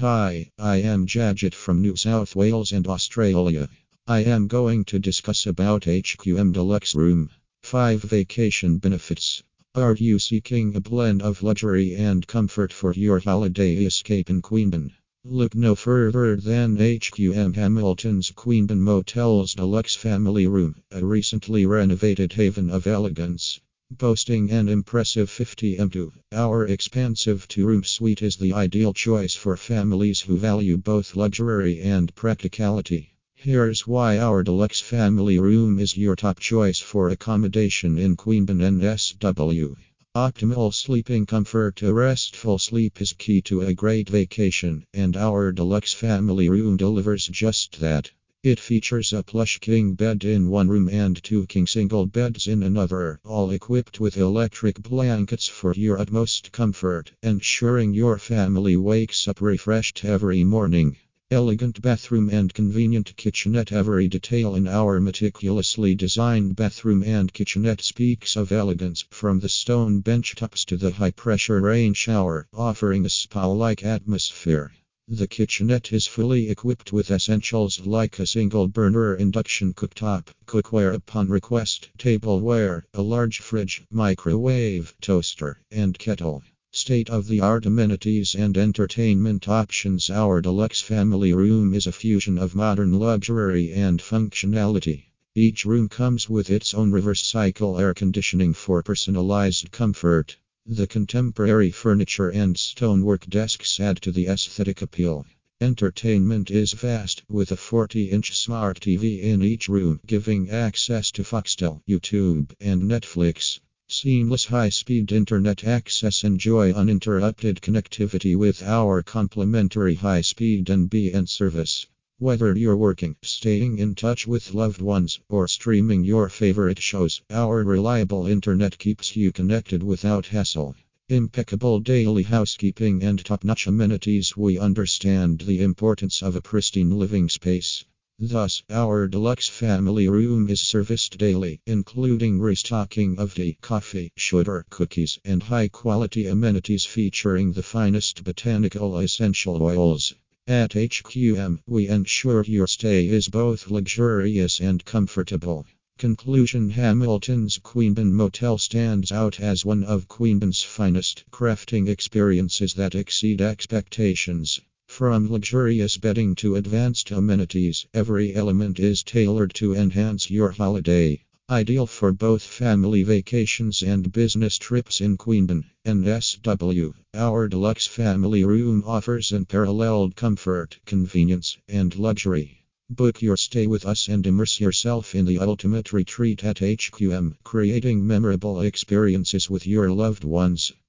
Hi, I am Jagjit from New South Wales and Australia. I am going to discuss about HQM Deluxe Room 5 Vacation Benefits. Are you seeking a blend of luxury and comfort for your holiday escape in Queanbeyan? Look no further than HQM Hamilton's Queanbeyan Motel's Deluxe Family Room, a recently renovated haven of elegance. Boasting an impressive 50m², our expansive two-room suite is the ideal choice for families who value both luxury and practicality. Here's why our deluxe family room is your top choice for accommodation in Queanbeyan NSW. Optimal sleeping comfort. A restful sleep is key to a great vacation, and our deluxe family room delivers just that. It features a plush king bed in one room and two king single beds in another, all equipped with electric blankets for your utmost comfort, ensuring your family wakes up refreshed every morning. Elegant bathroom and convenient kitchenette. Every detail in our meticulously designed bathroom and kitchenette speaks of elegance, from the stone benchtops to the high-pressure rain shower, offering a spa-like atmosphere. The kitchenette is fully equipped with essentials like a single-burner induction cooktop, cookware upon request, tableware, a large fridge, microwave, toaster, and kettle. State-of-the-art amenities and entertainment options. Our deluxe family room is a fusion of modern luxury and functionality. Each room comes with its own reverse cycle air conditioning for personalized comfort. The contemporary furniture and stonework desks add to the aesthetic appeal. Entertainment is vast, with a 40-inch smart TV in each room, giving access to Foxtel, YouTube, and Netflix. Seamless high-speed internet access. Enjoy uninterrupted connectivity with our complimentary high-speed NBN service. Whether you're working, staying in touch with loved ones, or streaming your favorite shows, our reliable internet keeps you connected without hassle. Impeccable daily housekeeping and top-notch amenities. We understand the importance of a pristine living space. Thus, our deluxe family room is serviced daily, including restocking of tea, coffee, sugar, cookies, and high-quality amenities featuring the finest botanical essential oils. At HQM, we ensure your stay is both luxurious and comfortable. Conclusion. Hamilton's Queanbeyan Motel stands out as one of Queanbeyan's finest, crafting experiences that exceed expectations. From luxurious bedding to advanced amenities, every element is tailored to enhance your holiday. Ideal for both family vacations and business trips in Queanbeyan, NSW, our deluxe family room offers unparalleled comfort, convenience, and luxury. Book your stay with us and immerse yourself in the ultimate retreat at HQM, creating memorable experiences with your loved ones.